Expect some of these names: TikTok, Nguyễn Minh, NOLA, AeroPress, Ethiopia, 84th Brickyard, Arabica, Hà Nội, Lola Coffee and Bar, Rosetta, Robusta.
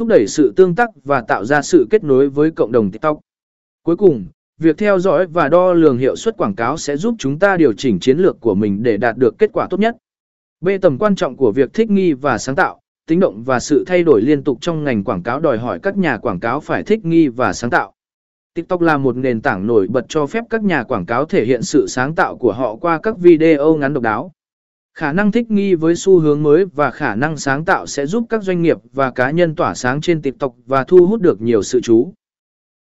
thúc đẩy sự tương tác và tạo ra sự kết nối với cộng đồng TikTok. Cuối cùng, việc theo dõi và đo lường hiệu suất quảng cáo sẽ giúp chúng ta điều chỉnh chiến lược của mình để đạt được kết quả tốt nhất. B. Tầm quan trọng của việc thích nghi và sáng tạo, tính động và sự thay đổi liên tục trong ngành quảng cáo đòi hỏi các nhà quảng cáo phải thích nghi và sáng tạo. TikTok là một nền tảng nổi bật cho phép các nhà quảng cáo thể hiện sự sáng tạo của họ qua các video ngắn độc đáo. Khả năng thích nghi với xu hướng mới và khả năng sáng tạo sẽ giúp các doanh nghiệp và cá nhân tỏa sáng trên TikTok và thu hút được nhiều sự chú ý.